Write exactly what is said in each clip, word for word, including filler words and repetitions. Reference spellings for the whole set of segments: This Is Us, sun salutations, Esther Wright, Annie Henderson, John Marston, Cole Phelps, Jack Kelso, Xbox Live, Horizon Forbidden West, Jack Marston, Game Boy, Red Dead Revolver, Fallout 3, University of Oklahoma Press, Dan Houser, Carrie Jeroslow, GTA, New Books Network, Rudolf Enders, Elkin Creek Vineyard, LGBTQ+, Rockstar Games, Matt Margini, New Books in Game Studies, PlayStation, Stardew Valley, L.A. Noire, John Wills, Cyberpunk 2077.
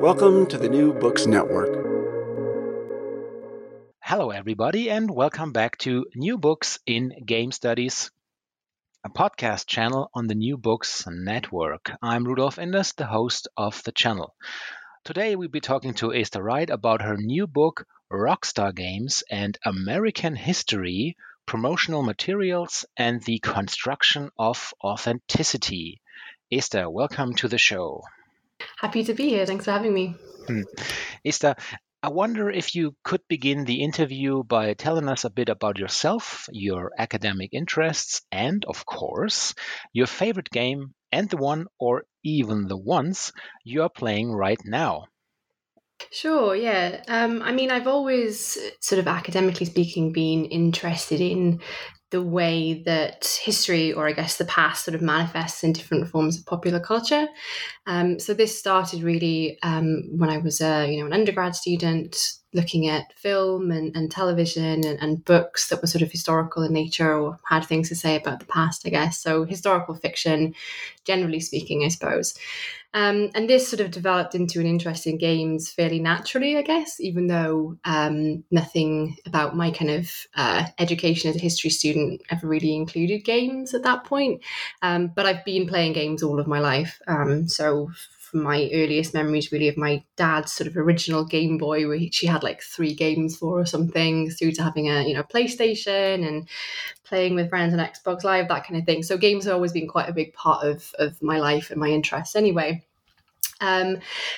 Welcome to the New Books Network. Hello, everybody, and welcome back to New Books in Game Studies, a podcast channel on the New Books Network. I'm Rudolf Enders, the host of the channel. Today, we'll be talking to Esther Wright about her new book, Rockstar Games and American History, Promotional Materials and the Construction of Authenticity. Esther, welcome to the show. Happy to be here. Thanks for having me. Hmm. Esther, I wonder if you could begin the interview by telling us a bit about yourself, your academic interests, and, of course, your favorite game and the one or even the ones you are playing right now. Sure, yeah. Um, I mean, I've always, sort of academically speaking, been interested in the way that history, or I guess the past, sort of manifests in different forms of popular culture. Um, so this started really um, when I was a, you know, an undergrad student, looking at film and, and television and, and books that were sort of historical in nature or had things to say about the past, I guess. So historical fiction, generally speaking, I suppose. Um, and this sort of developed into an interest in games fairly naturally, I guess, even though um, nothing about my kind of uh, education as a history student ever really included games at that point. Um, but I've been playing games all of my life. Um, so from my earliest memories, really, of my dad's sort of original Game Boy, where he, she had like three games for or something, through to having a, you know, PlayStation and playing with friends on Xbox Live, that kind of thing. So games have always been quite a big part of, of my life and my interests anyway. Um,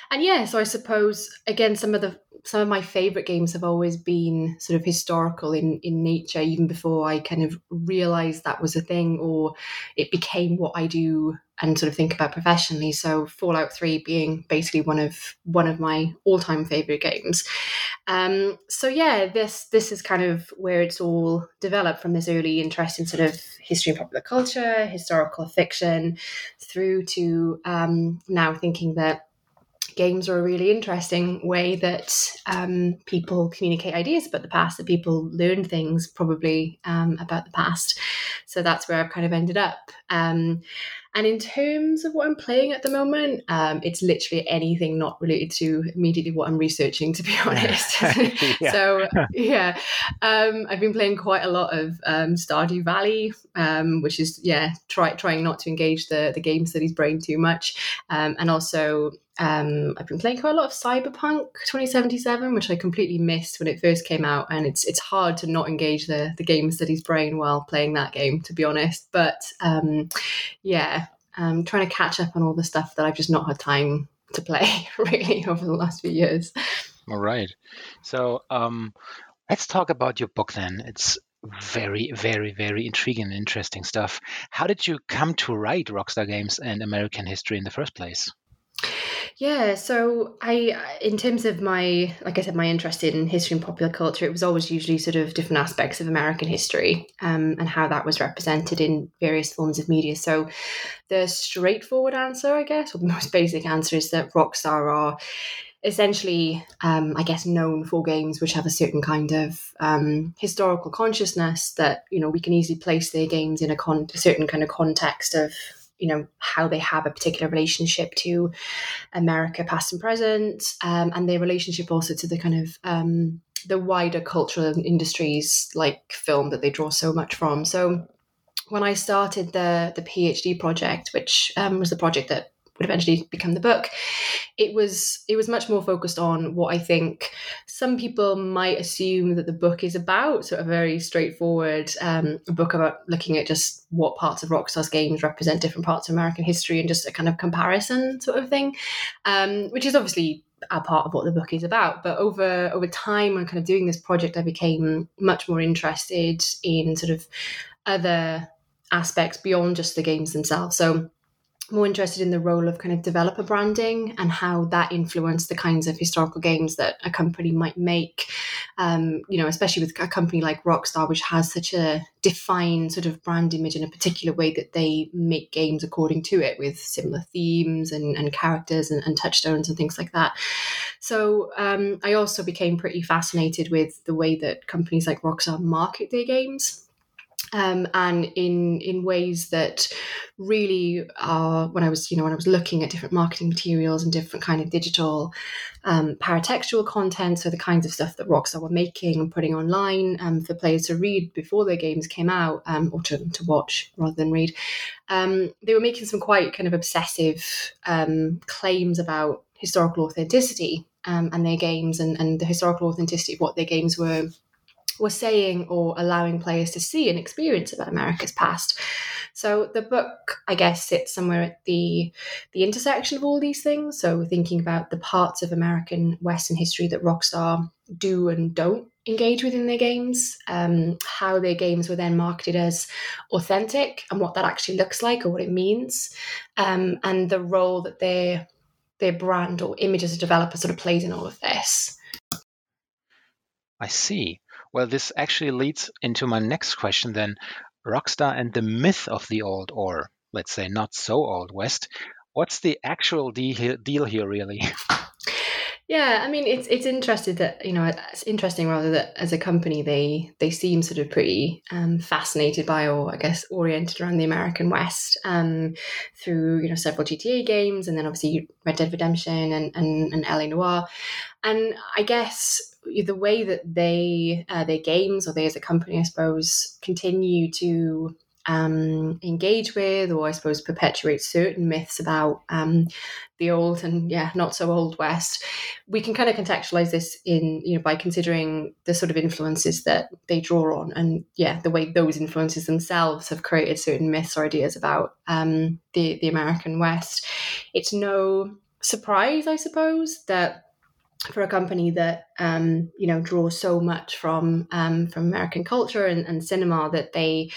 and yeah, so I suppose, again, some of the some of my favorite games have always been sort of historical in, in nature, even before I kind of realized that was a thing or it became what I do and sort of think about professionally. So Fallout three being basically one of one of my all-time favorite games. Um, so yeah, this this is kind of where it's all developed from, this early interest in sort of history and popular culture, historical fiction, through to um, now thinking that games are a really interesting way that um, people communicate ideas about the past, that people learn things probably um, about the past. So that's where I've kind of ended up. Um, and in terms of what I'm playing at the moment, um, it's literally anything not related to immediately what I'm researching, to be honest. yeah. So, yeah, um, I've been playing quite a lot of um, Stardew Valley, um, which is, yeah, try, trying not to engage the, the game studies brain too much. Um, and also... Um, I've been playing quite a lot of Cyberpunk twenty seventy-seven, which I completely missed when it first came out, and it's it's hard to not engage the the game studies brain while playing that game, to be honest. But um, yeah, I'm trying to catch up on all the stuff that I've just not had time to play really over the last few years. All right, so um, let's talk about your book then. It's very, very, very intriguing and interesting stuff. How did you come to write Rockstar Games and American History in the first place? Yeah, so I, in terms of my, like I said, my interest in history and popular culture, it was always usually sort of different aspects of American history um, and how that was represented in various forms of media. So the straightforward answer, I guess, or the most basic answer is that Rockstar are essentially, um, I guess, known for games which have a certain kind of um, historical consciousness that, you know, we can easily place their games in a, con- a certain kind of context of, you know, how they have a particular relationship to America, past and present, um, and their relationship also to the kind of um, the wider cultural industries like film that they draw so much from. So when I started the the PhD project, which um, was the project that would eventually become the book, it was it was much more focused on what I think some people might assume that the book is about, sort of very straightforward um, a book about looking at just what parts of Rockstar's games represent different parts of American history and just a kind of comparison sort of thing, um, which is obviously a part of what the book is about. But over over time, when kind of doing this project, I became much more interested in sort of other aspects beyond just the games themselves. So more interested in the role of kind of developer branding and how that influenced the kinds of historical games that a company might make, um, you know, especially with a company like Rockstar, which has such a defined sort of brand image in a particular way that they make games according to it, with similar themes and, and characters and, and touchstones and things like that. So um, I also became pretty fascinated with the way that companies like Rockstar market their games. Um, and in in ways that really are, when I was, you know, when I was looking at different marketing materials and different kind of digital um, paratextual content, so the kinds of stuff that Rockstar were making and putting online um, for players to read before their games came out, um, or to, to watch rather than read, um, they were making some quite kind of obsessive um, claims about historical authenticity um, and their games and, and the historical authenticity of what their games were were saying or allowing players to see and experience about America's past. So the book, I guess, sits somewhere at the the intersection of all these things. So we're thinking about the parts of American Western history that Rockstar do and don't engage with in their games, um, how their games were then marketed as authentic and what that actually looks like or what it means, um, and the role that their their brand or image as a developer sort of plays in all of this. I see. Well, this actually leads into my next question then. Rockstar and the myth of the old, or let's say not so old West. What's the actual de- deal here, really? Yeah, I mean, it's it's interesting that, you know, it's interesting rather that as a company, they they seem sort of pretty um, fascinated by, or I guess oriented around the American West um, through, you know, several G T A games and then obviously Red Dead Redemption and, and, and L A. Noire. And I guess the way that they, uh, their games, or they as a company, I suppose, continue to um, engage with, or I suppose perpetuate certain myths about um, the old and, yeah, not so old West, we can kind of contextualize this in, you know, by considering the sort of influences that they draw on and, yeah, the way those influences themselves have created certain myths or ideas about um, the, the American West. It's no surprise, I suppose, that for a company that um, you know, draws so much from um, from American culture and, and cinema, that they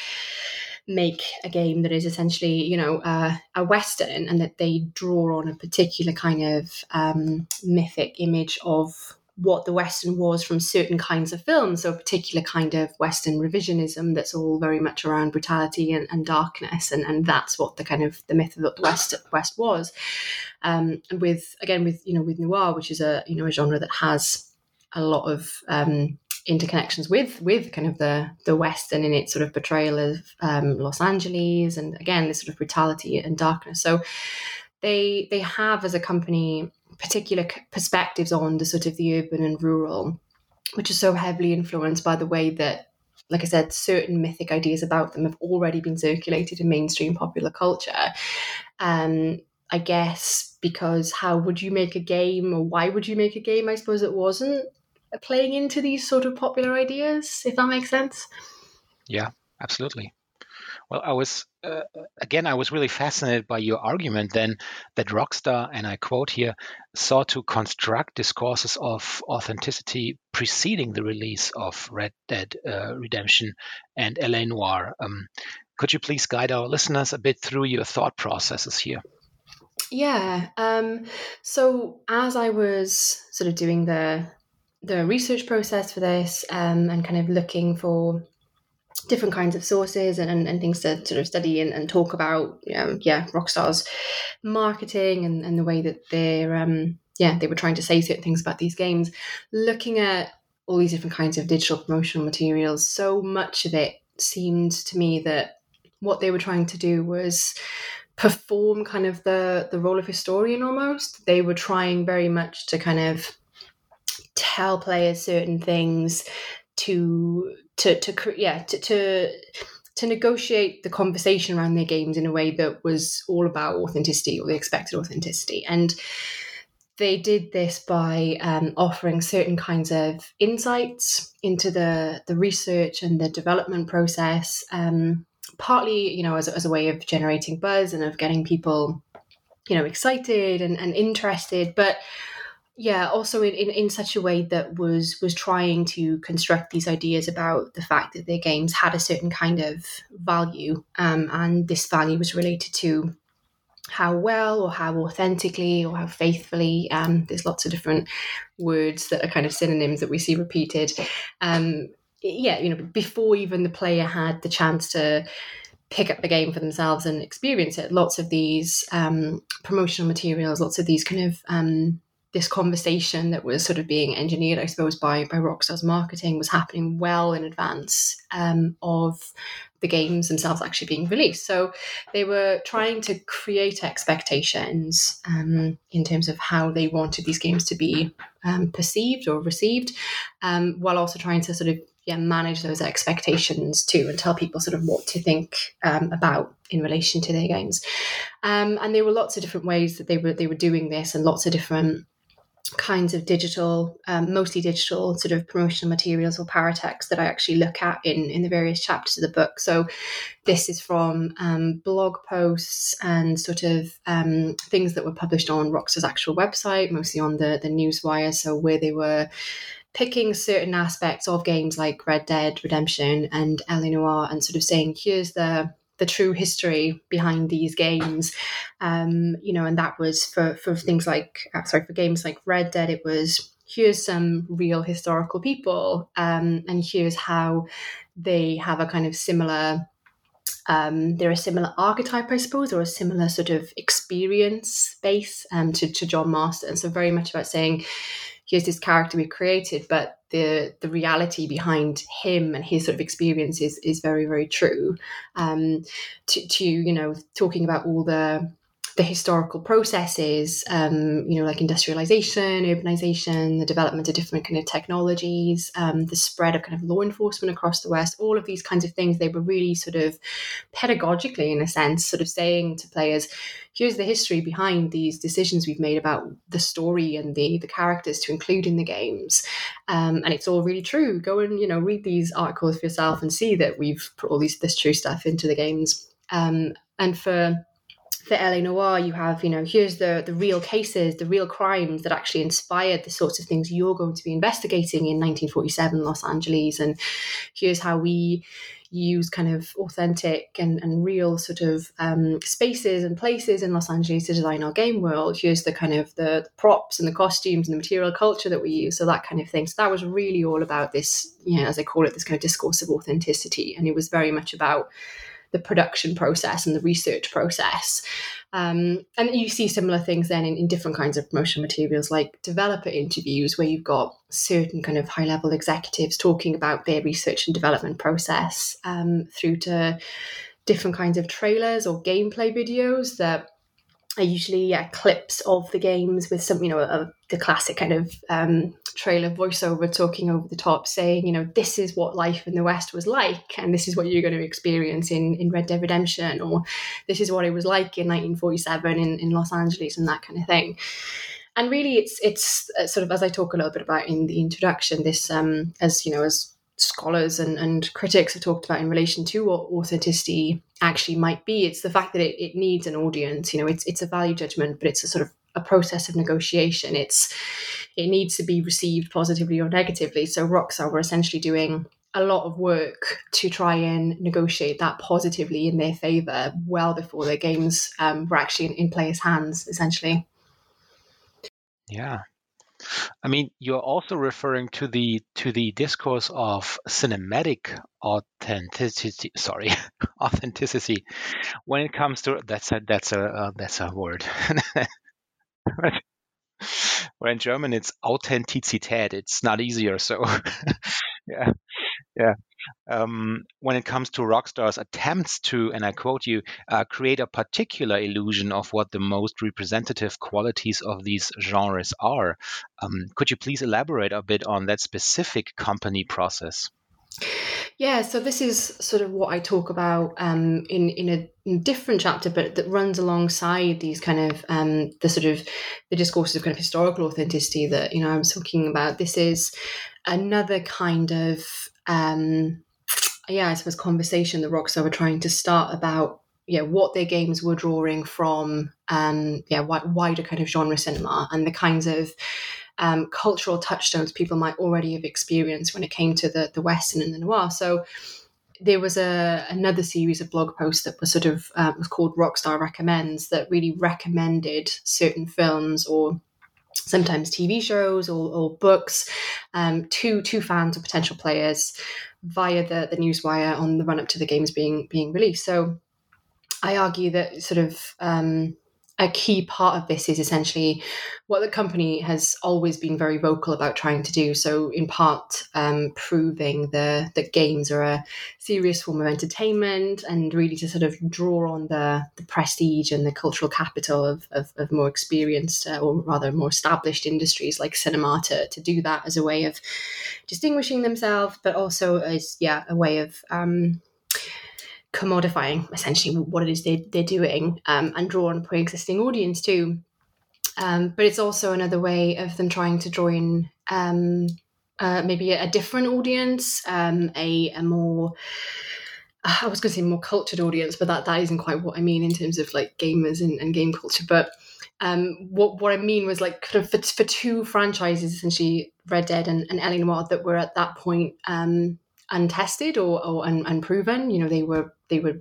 make a game that is essentially, you know, uh, a Western, and that they draw on a particular kind of um, mythic image of what the Western was from certain kinds of films, so a particular kind of Western revisionism that's all very much around brutality and, and darkness, and, and that's what the kind of the myth of the West West was. Um, and with again with you know with noir, which is a you know a genre that has a lot of um, interconnections with with kind of the the Western in its sort of portrayal of um, Los Angeles, and again this sort of brutality and darkness. So they they have, as a company, particular perspectives on the sort of the urban and rural, which are so heavily influenced by the way that, like I said, certain mythic ideas about them have already been circulated in mainstream popular culture. Um, I guess because how would you make a game, or why would you make a game, I suppose, that wasn't playing into these sort of popular ideas, if that makes sense? Yeah, absolutely. Well, I was uh, again, I was really fascinated by your argument then that Rockstar, and I quote here, sought to construct discourses of authenticity preceding the release of Red Dead uh, Redemption and L A. Noire. Um, could you please guide our listeners a bit through your thought processes here? Yeah. Um, so as I was sort of doing the the research process for this um, and kind of looking for different kinds of sources and, and, and things to sort of study and, and talk about, um, yeah, Rockstar's marketing and, and the way that they're, um, yeah, they were trying to say certain things about these games, looking at all these different kinds of digital promotional materials, so much of it seemed to me that what they were trying to do was perform kind of the, the role of historian almost. They were trying very much to kind of tell players certain things to to to yeah to to, to negotiate the conversation around their games in a way that was all about authenticity, or the expected authenticity. And they did this by um, offering certain kinds of insights into the the research and the development process, um, partly, you know, as, as a way of generating buzz and of getting people, you know, excited and, and interested, but yeah, also in, in, in such a way that was was trying to construct these ideas about the fact that their games had a certain kind of value, um, and this value was related to how well or how authentically or how faithfully, um, there's lots of different words that are kind of synonyms that we see repeated. Um, yeah, you know, before even the player had the chance to pick up the game for themselves and experience it, lots of these um, promotional materials, lots of these kind of... Um, this conversation that was sort of being engineered, I suppose, by, by Rockstar's marketing was happening well in advance um, of the games themselves actually being released. So they were trying to create expectations um, in terms of how they wanted these games to be um, perceived or received, um, while also trying to sort of yeah manage those expectations too and tell people sort of what to think um, about in relation to their games. Um, and there were lots of different ways that they were they were doing this, and lots of different kinds of digital, um, mostly digital sort of promotional materials or paratext that I actually look at in, in the various chapters of the book. So this is from um, blog posts and sort of um, things that were published on Rockstar's actual website, mostly on the, the newswire. So where they were picking certain aspects of games like Red Dead Redemption and L A. Noire and sort of saying, here's the the true history behind these games, um, you know, and that was for, for things like, sorry, for games like Red Dead, it was, here's some real historical people, um, and here's how they have a kind of similar, um, they're a similar archetype, I suppose, or a similar sort of experience base um, to, to John Marston. And so very much about saying, here's this character we've created, but the the reality behind him and his sort of experience is, is very, very true. Um, to, to, you know, talking about all the the historical processes, um, you know, like industrialization, urbanization, the development of different kind of technologies, um, the spread of kind of law enforcement across the West, all of these kinds of things, they were really sort of pedagogically, in a sense, sort of saying to players, here's the history behind these decisions we've made about the story and the, the characters to include in the games. Um, and it's all really true. Go and, you know, read these articles for yourself and see that we've put all these, this true stuff into the games. Um, and for... For L A. Noire, you have, you know, here's the, the real cases, the real crimes that actually inspired the sorts of things you're going to be investigating in nineteen forty-seven Los Angeles. And here's how we use kind of authentic and, and real sort of um, spaces and places in Los Angeles to design our game world. Here's the kind of the, the props and the costumes and the material culture that we use. So that kind of thing. So that was really all about this, you know, as they call it, this kind of discourse of authenticity. And it was very much about the production process and the research process. Um, and you see similar things then in, in different kinds of promotional materials, like developer interviews, where you've got certain kind of high-level executives talking about their research and development process, um, through to different kinds of trailers or gameplay videos that are usually yeah, clips of the games with some, you know, a, the classic kind of um, trailer voiceover talking over the top, saying, you know, this is what life in the West was like, and this is what you're going to experience in, in Red Dead Redemption, or this is what it was like in nineteen forty-seven in, in Los Angeles, and that kind of thing. And really, it's it's sort of, as I talk a little bit about in the introduction, this, um, as you know, as scholars and, and critics have talked about in relation to what authenticity actually might be, it's the fact that it, it needs an audience. You know, it's it's a value judgment, but it's a sort of a process of negotiation. It's it needs to be received positively or negatively. So Rockstar were essentially doing a lot of work to try and negotiate that positively in their favour well before their games um, were actually in, in players' hands, essentially. Yeah. I mean, you're also referring to the to the discourse of cinematic authenticity. Sorry, authenticity. When it comes to that's a that's a uh, that's a word. Well, in German, it's Authentizität. It's not easier. So, yeah, yeah. Um, when it comes to Rockstar's attempts to, and I quote you, uh, create a particular illusion of what the most representative qualities of these genres are, um, could you please elaborate a bit on that specific company process? Yeah, so this is sort of what I talk about um, in, in a in different chapter, but that runs alongside these kind of um, the sort of the discourses of kind of historical authenticity that, you know, I was talking about. This is another kind of um, yeah, I suppose conversation that Rockstar were trying to start about yeah what their games were drawing from um, yeah wider kind of genre cinema and the kinds of Um, cultural touchstones people might already have experienced when it came to the, the Western and the noir. So there was a another series of blog posts that was sort of uh, was called Rockstar Recommends, that really recommended certain films or sometimes T V shows or, or books um, to to fans or potential players via the the newswire on the run up to the games being being released. So I argue that sort of Um, a key part of this is essentially what the company has always been very vocal about trying to do. So in part, um, proving the, that games are a serious form of entertainment, and really to sort of draw on the, the prestige and the cultural capital of, of, of more experienced uh, or rather more established industries like cinema to, to do that as a way of distinguishing themselves, but also as, yeah, a way of um, commodifying essentially what it is they, they're doing um, and draw on pre-existing audience too. Um, but it's also another way of them trying to join um, uh, maybe a, a different audience, um, a, a more, I was going to say more cultured audience, but that, that isn't quite what I mean in terms of like gamers and, and game culture. But um, what what I mean was like for, for two franchises, essentially Red Dead and, and L A. Noire, that were at that point um, untested or, or un, unproven. You know, they were they were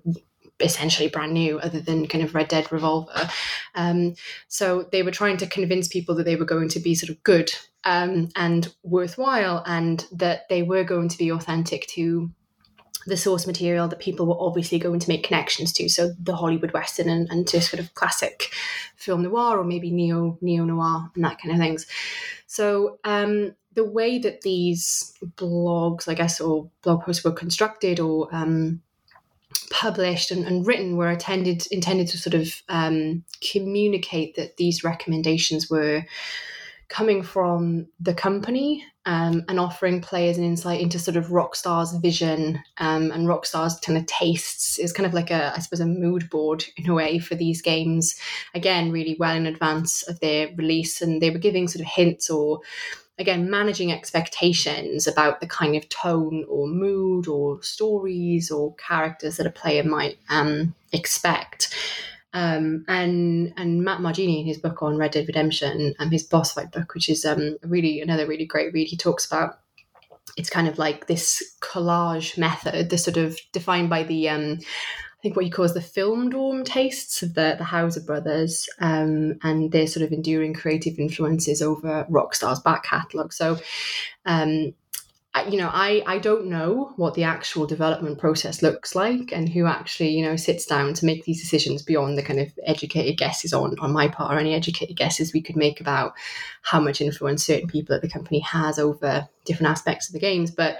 essentially brand new other than kind of Red Dead Revolver. Um, so they were trying to convince people that they were going to be sort of good um, and worthwhile, and that they were going to be authentic to the source material that people were obviously going to make connections to. So the Hollywood Western and, and to sort of classic film noir or maybe neo, neo-noir and that kind of things. So um, the way that these blogs, I guess, or blog posts were constructed or um, published and, and written were intended intended to sort of um, communicate that these recommendations were coming from the company um, and offering players an insight into sort of Rockstar's vision um, and Rockstar's kind of tastes. It's kind of like a, I suppose, a mood board in a way for these games. Again, really well in advance of their release, and they were giving sort of hints or, again, managing expectations about the kind of tone or mood or stories or characters that a player might um, expect. Um, and and Matt Margini, in his book on Red Dead Redemption, um, his boss fight book, which is um, really another really great read, he talks about it's kind of like this collage method, this sort of defined by the, um, I think what he calls the film dorm tastes of the, the Houser brothers um, and their sort of enduring creative influences over Rockstar's back catalogue. So, um, you know, I, I don't know what the actual development process looks like and who actually, you know, sits down to make these decisions beyond the kind of educated guesses on, on my part or any educated guesses we could make about how much influence certain people at the company has over different aspects of the games. But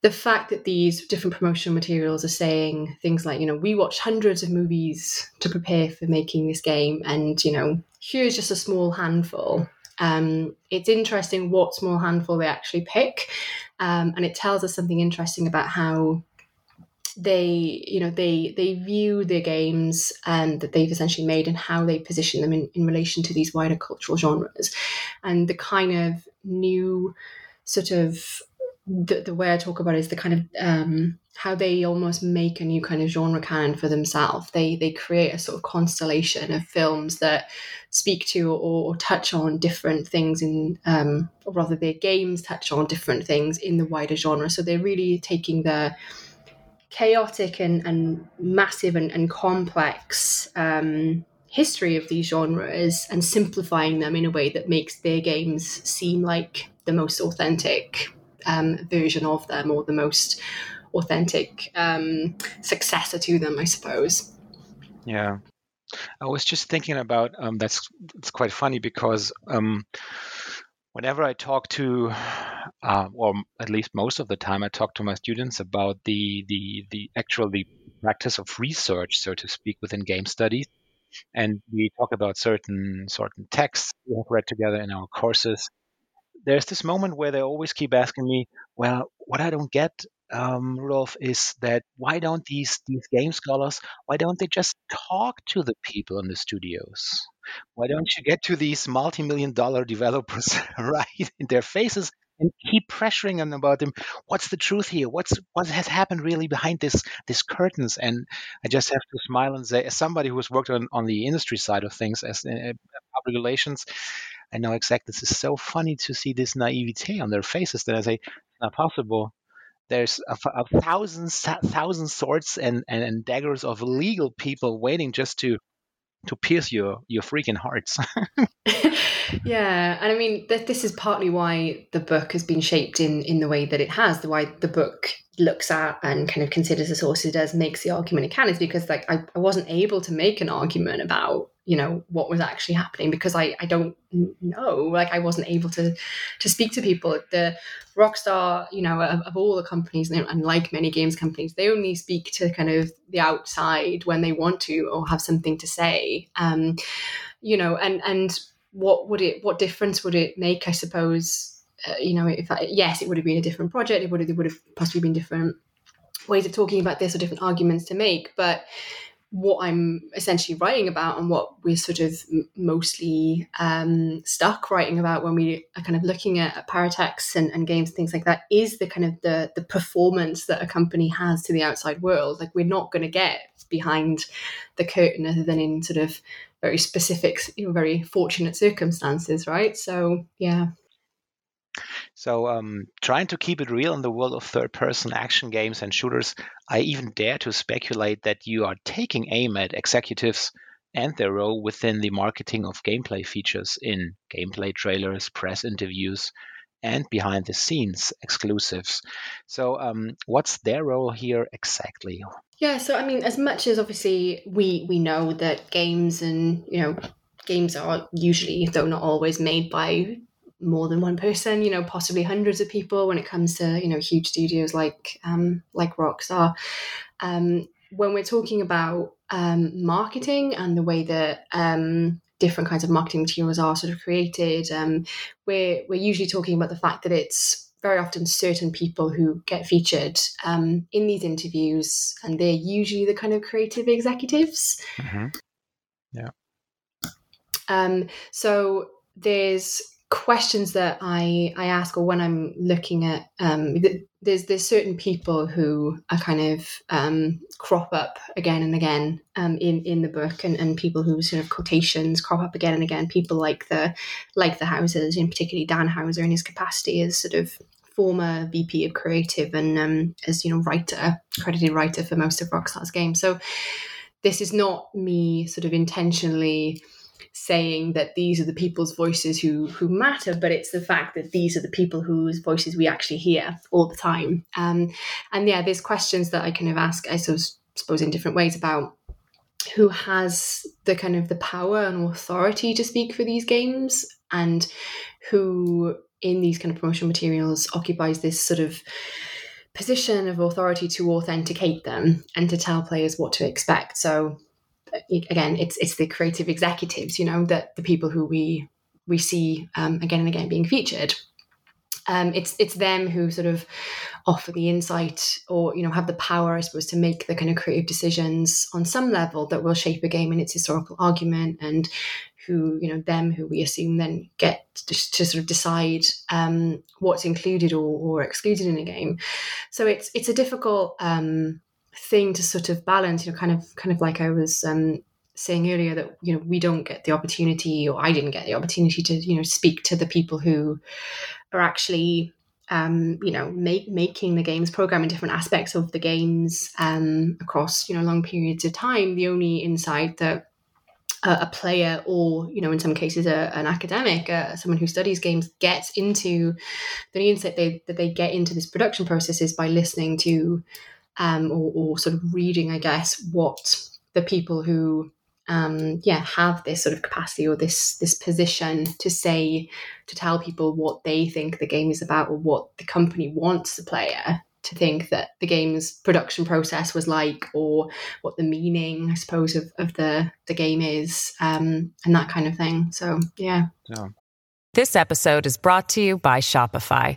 the fact that these different promotional materials are saying things like, you know, we watched hundreds of movies to prepare for making this game and, you know, here's just a small handful. Um, it's interesting what small handful they actually pick, um, and it tells us something interesting about how they, you know, they they view their games um, that they've essentially made and how they position them in, in relation to these wider cultural genres, and the kind of new sort of the, the way I talk about it is the kind of um, how they almost make a new kind of genre canon for themselves. They they create a sort of constellation of films that speak to or, or touch on different things in, um, or rather their games touch on different things in the wider genre. So they're really taking the chaotic and, and massive and, and complex um, history of these genres and simplifying them in a way that makes their games seem like the most authentic um, version of them, or the most authentic um, successor to them, I suppose. Yeah. I was just thinking about, um, that's it's quite funny because um, whenever I talk to, uh, or at least most of the time, I talk to my students about the, the, the actual the practice of research, so to speak, within game studies. And we talk about certain certain texts we have read together in our courses. There's this moment where they always keep asking me, well, what I don't get, um, Rudolf, is that why don't these, these game scholars, why don't they just talk to the people in the studios? Why don't you get to these multi-million dollar developers right in their faces and keep pressuring them about them? What's the truth here? What's what has happened really behind this this curtains? And I just have to smile and say, as somebody who's worked on, on the industry side of things, as uh, public relations, I know exactly. This is so funny to see this naivete on their faces. That I say, it's not possible. There's a, a thousand thousand swords and, and, and daggers of legal people waiting just to. to pierce your your freaking hearts. Yeah, and I mean that this is partly why the book has been shaped in in the way that it has. The why the book looks at and kind of considers the source it does, makes the argument it can, is because like I, I wasn't able to make an argument about, you know, what was actually happening, because I, I don't know, like I wasn't able to to speak to people. The Rockstar, you know, of, of all the companies, and like many games companies, they only speak to kind of the outside when they want to or have something to say, um, you know, and, and what would it, what difference would it make, I suppose. Uh, you know, if I, yes, it would have been a different project. It would have, it would have possibly been different ways of talking about this or different arguments to make. But what I'm essentially writing about, and what we're sort of mostly um, stuck writing about when we are kind of looking at, at paratexts and, and games and things like that, is the kind of the the performance that a company has to the outside world. Like, we're not going to get behind the curtain other than in sort of very specific, you know, very fortunate circumstances, right? So, yeah. So um, trying to keep it real in the world of third-person action games and shooters, I even dare to speculate that you are taking aim at executives and their role within the marketing of gameplay features in gameplay trailers, press interviews, and behind-the-scenes exclusives. So um, what's their role here exactly? Yeah, so I mean, as much as obviously we we know that games and, you know, games are usually, though not always, made by more than one person, you know, possibly hundreds of people when it comes to, you know, huge studios like um like Rockstar. Um when we're talking about um marketing and the way that um different kinds of marketing materials are sort of created, um we're we're usually talking about the fact that it's very often certain people who get featured um in these interviews, and they're usually the kind of creative executives. Mm-hmm. Yeah. Um so there's questions that I, I ask, or when I'm looking at, um, th- there's there's certain people who are kind of um, crop up again and again um, in in the book, and, and people who sort of quotations crop up again and again. People like the like the Housers, in particularly Dan Houser, in his capacity as sort of former V P of creative and um, as, you know, writer, credited writer for most of Rockstar's games. So this is not me sort of intentionally saying that these are the people's voices who who matter, but it's the fact that these are the people whose voices we actually hear all the time. Um, and yeah, there's questions that I kind of ask, I suppose, in different ways about who has the kind of the power and authority to speak for these games, and who in these kind of promotional materials occupies this sort of position of authority to authenticate them and to tell players what to expect. So again, it's it's the creative executives, you know, that the people who we we see um, again and again being featured. Um, it's it's them who sort of offer the insight, or, you know, have the power, I suppose, to make the kind of creative decisions on some level that will shape a game and its historical argument, and who, you know, them who we assume then get to, to sort of decide um, what's included or, or excluded in a game. So it's it's a difficult um, thing to sort of balance, you know, kind of kind of like I was um, saying earlier, that, you know, we don't get the opportunity, or I didn't get the opportunity to, you know, speak to the people who are actually Um, you know, make, making the games, programming different aspects of the games um, across, you know, long periods of time. The only insight that uh, a player, or, you know, in some cases a, an academic, uh, someone who studies games gets into, the only insight they, that they get into this production process is by listening to um, or, or sort of reading, I guess, what the people who Um, yeah, have this sort of capacity or this this position to say, to tell people what they think the game is about, or what the company wants the player to think that the game's production process was like, or what the meaning, I suppose, of, of the, the game is, um, and that kind of thing. So, yeah. yeah. This episode is brought to you by Shopify.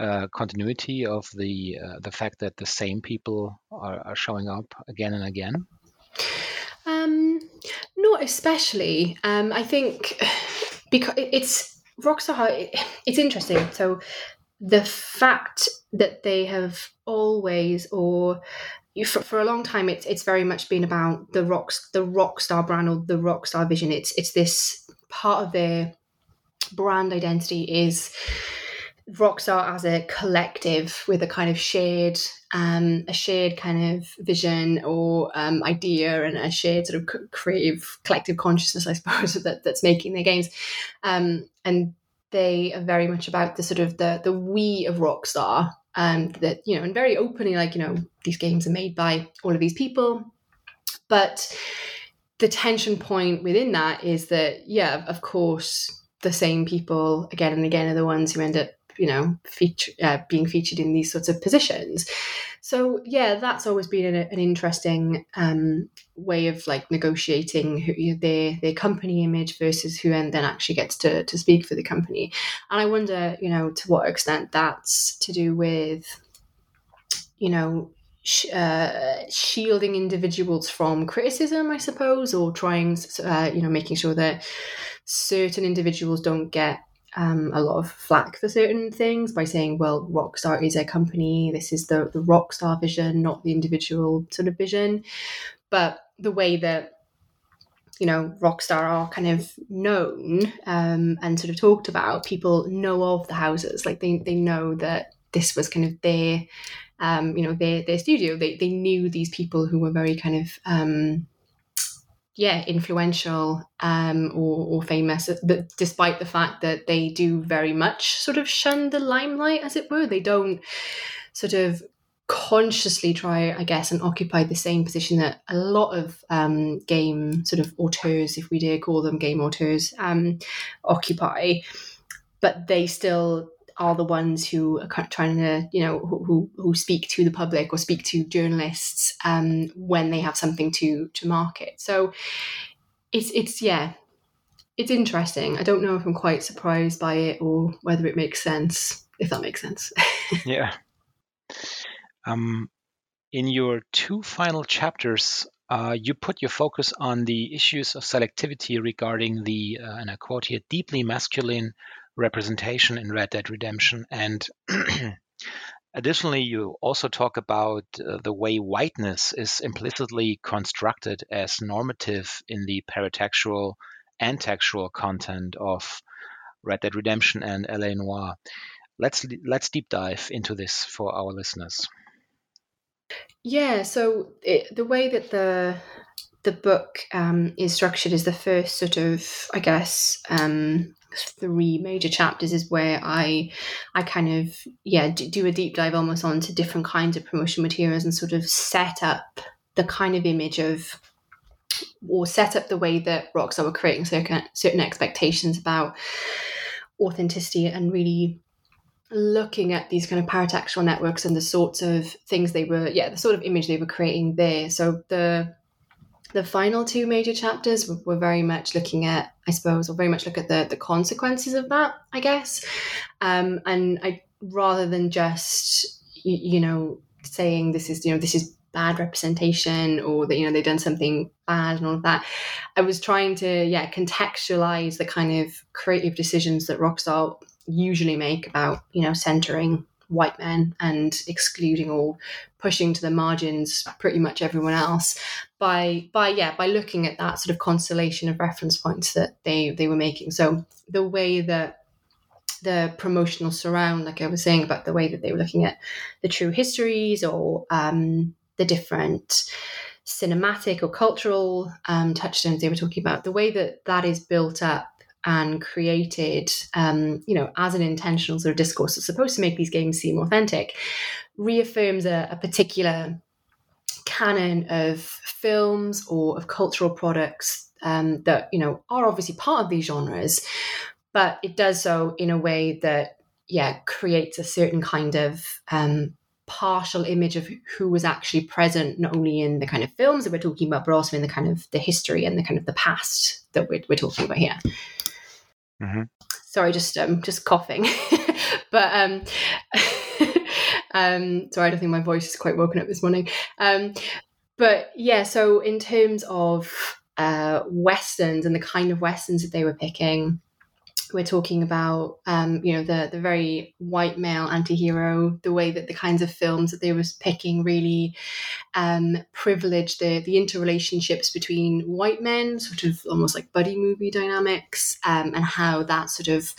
Uh, continuity of the uh, the fact that the same people are, are showing up again and again? Um, not especially. Um, I think because it's Rockstar, it's interesting. So the fact that they have always, or for, for a long time, it's it's very much been about the rocks, the Rockstar brand, or the Rockstar vision. It's it's this part of their brand identity is Rockstar as a collective with a kind of shared, um, a shared kind of vision or um, idea, and a shared sort of creative collective consciousness, I suppose, that that's making their games, um, and they are very much about the sort of the the we of Rockstar, um, that, you know, and very openly, like, you know, these games are made by all of these people, but the tension point within that is that, yeah, of course, the same people again and again are the ones who end up, you know, feature, uh, being featured in these sorts of positions. So yeah, that's always been an, an interesting um, way of like negotiating who, you know, their their company image versus who and then actually gets to to speak for the company. And I wonder, you know, to what extent that's to do with, you know, sh- uh, shielding individuals from criticism, I suppose, or trying, uh, you know, making sure that certain individuals don't get Um, a lot of flack for certain things by saying, well, Rockstar is a company, this is the, the Rockstar vision, not the individual sort of vision. But the way that, you know, Rockstar are kind of known um, and sort of talked about, people know of the houses, like they, they know that this was kind of their, um, you know, their their studio. They, they knew these people who were very kind of, um, yeah, influential um, or, or famous, but despite the fact that they do very much sort of shun the limelight, as it were. They don't sort of consciously try, I guess, and occupy the same position that a lot of um, game sort of auteurs, if we dare call them game auteurs, um, occupy, but they still are the ones who are trying to, you know, who who speak to the public or speak to journalists um, when they have something to to market. So it's it's yeah, it's interesting. I don't know if I'm quite surprised by it or whether it makes sense, if that makes sense. Yeah. Um, in your two final chapters, Uh, you put your focus on the issues of selectivity regarding the, uh, and I quote here, deeply masculine representation in Red Dead Redemption. And additionally, you also talk about uh, the way whiteness is implicitly constructed as normative in the paratextual and textual content of Red Dead Redemption and L A. Noire. Let's, let's deep dive into this for our listeners. Yeah, so it, the way that the the book um, is structured is the first sort of, I guess, um, three major chapters is where I I kind of, yeah, do, do a deep dive almost onto different kinds of promotion materials and sort of set up the kind of image of or set up the way that Rockstar were creating certain, certain expectations about authenticity and really looking at these kind of paratextual networks and the sorts of things they were, yeah, the sort of image they were creating there. So the the final two major chapters were, were very much looking at, I suppose, or very much look at the the consequences of that, I guess. Um, and I rather than just, you, you know, saying this is, you know, this is bad representation or that, you know, they've done something bad and all of that. I was trying to, yeah, contextualize the kind of creative decisions that Rockstar usually make about, you know, centering white men and excluding or pushing to the margins pretty much everyone else by, by yeah, by looking at that sort of constellation of reference points that they, they were making. So the way that the promotional surround, like I was saying about the way that they were looking at the true histories or, um, the different cinematic or cultural um, touchstones they were talking about, the way that that is built up and created, um, you know, as an intentional sort of discourse that's supposed to make these games seem authentic, reaffirms a, a particular canon of films or of cultural products um, that, you know, are obviously part of these genres, but it does so in a way that, yeah, creates a certain kind of um partial image of who was actually present, not only in the kind of films that we're talking about, but also in the kind of the history and the kind of the past that we're, we're talking about here. Mm-hmm. Sorry, just um, just coughing. but um, um, sorry, I don't think my voice is quite woken up this morning. Um, but yeah, so in terms of uh, Westerns and the kind of Westerns that they were picking, we're talking about, um, you know, the the very white male anti-hero, the way that the kinds of films that they were picking really um, privileged the, the interrelationships between white men, sort of almost like buddy movie dynamics, um, and how that sort of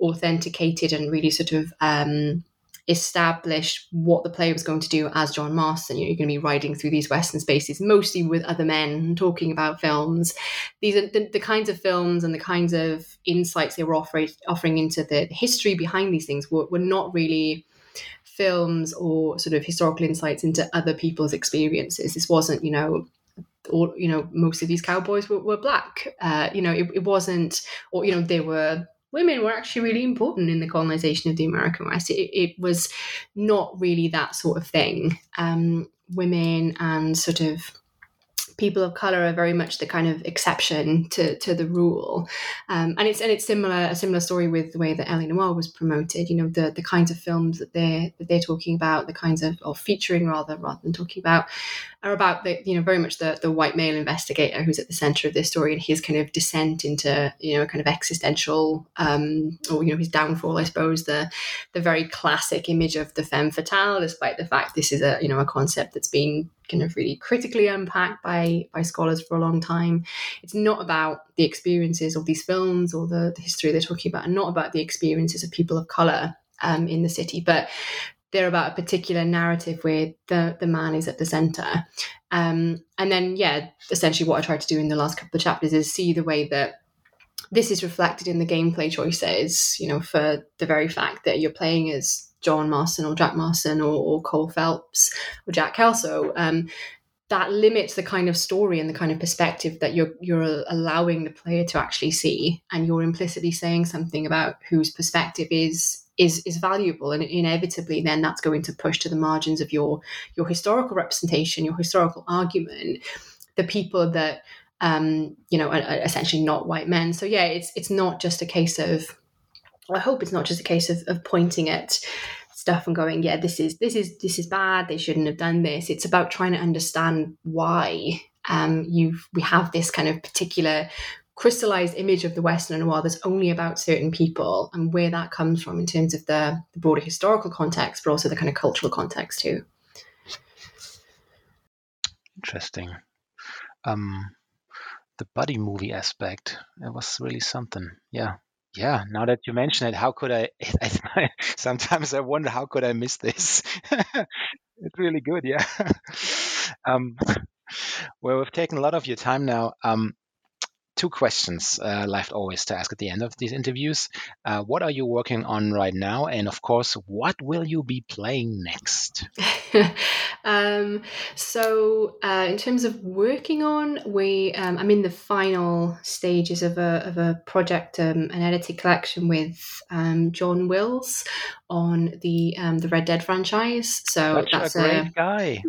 authenticated and really sort of um, established what the player was going to do as John Marston. You know, you're going to be riding through these Western spaces, mostly with other men, talking about films. These are the, the kinds of films and the kinds of insights they were offer, offering into the history behind these things were, were not really films or sort of historical insights into other people's experiences. This wasn't, you know, all, you know, most of these cowboys were, were black. Uh, you know, it, it wasn't, or, you know, they were... Women were actually really important in the colonization of the American West. It, it was not really that sort of thing. Um, women and sort of people of color are very much the kind of exception to to the rule. Um, and it's and it's similar a similar story with the way that L A. Noire was promoted. You know, the the kinds of films that they're that they're talking about, the kinds of or featuring rather rather than talking about, are about the, you know, very much the the white male investigator who's at the center of this story and his kind of descent into, you know, a kind of existential um, or, you know, his downfall, I suppose, the the very classic image of the femme fatale, despite the fact this is a, you know, a concept that's been kind of really critically unpacked by by scholars for a long time. It's not about the experiences of these films or the, the history they're talking about, and not about the experiences of people of color um, in the city, but they're about a particular narrative where the, the man is at the center. Um, and then, yeah, essentially what I tried to do in the last couple of chapters is see the way that this is reflected in the gameplay choices, you know, for the very fact that you're playing as John Marston or Jack Marston or, or Cole Phelps or Jack Kelso, um, that limits the kind of story and the kind of perspective that you're you're allowing the player to actually see, and you're implicitly saying something about whose perspective is is is valuable, and inevitably then that's going to push to the margins of your your historical representation, your historical argument, the people that um, you know are, are essentially not white men. So yeah, it's it's not just a case of. I hope it's not just a case of, of pointing at stuff and going, yeah, this is this is this is bad. They shouldn't have done this. It's about trying to understand why um, you we have this kind of particular crystallized image of the Western noir that's only about certain people, and where that comes from in terms of the, the broader historical context, but also the kind of cultural context too. Interesting. Um, the buddy movie aspect, it was really something. Yeah. Yeah, now that you mention it, how could I, I sometimes I wonder how could I miss this? It's really good, yeah. um, well, we've taken a lot of your time now. Um, two questions uh, left always to ask at the end of these interviews. Uh, what are you working on right now? And of course, what will you be playing next? um, so uh, in terms of working on, we um, I'm in the final stages of a, of a project, um, an edited collection with um, John Wills on the um, the Red Dead franchise. So Such that's a great a, guy.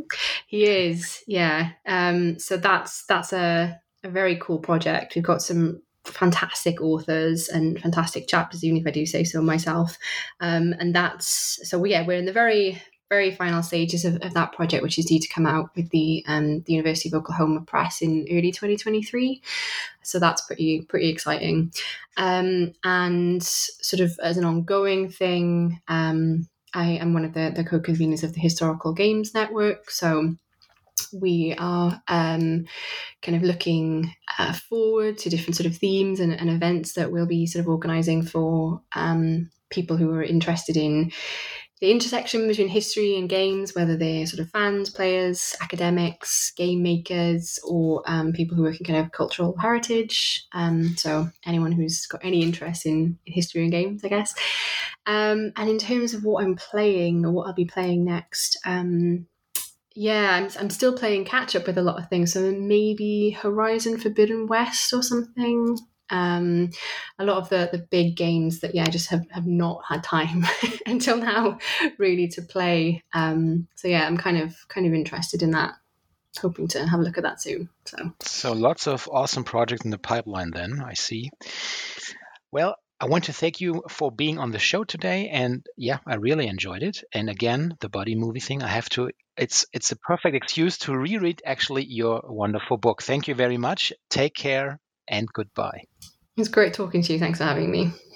He is, yeah. Um, so that's that's a a very cool project. We've got some fantastic authors and fantastic chapters, even if I do say so myself. Um, and that's, so yeah, we're in the very, very final stages of, of that project, which is due to come out with the um, the University of Oklahoma Press in early twenty twenty-three. So that's pretty, pretty exciting. Um, and sort of as an ongoing thing, um, I am one of the, the co-conveners of the Historical Games Network. So we are um, kind of looking uh, forward to different sort of themes and, and events that we'll be sort of organising for um, people who are interested in the intersection between history and games, whether they're sort of fans, players, academics, game makers, or um, people who work in kind of cultural heritage. Um, so anyone who's got any interest in history and games, I guess. Um, and in terms of what I'm playing or what I'll be playing next, um, Yeah, I'm I'm still playing catch up with a lot of things. So maybe Horizon Forbidden West or something. Um, a lot of the, the big games that, yeah, I just have, have not had time until now really to play. Um, so yeah, I'm kind of kind of interested in that. Hoping to have a look at that soon. So so lots of awesome projects in the pipeline then, I see. Well, I want to thank you for being on the show today. And yeah, I really enjoyed it. And again, the buddy movie thing, I have to, it's it's a perfect excuse to reread actually your wonderful book. Thank you very much. Take care and goodbye. It's great talking to you. Thanks for having me.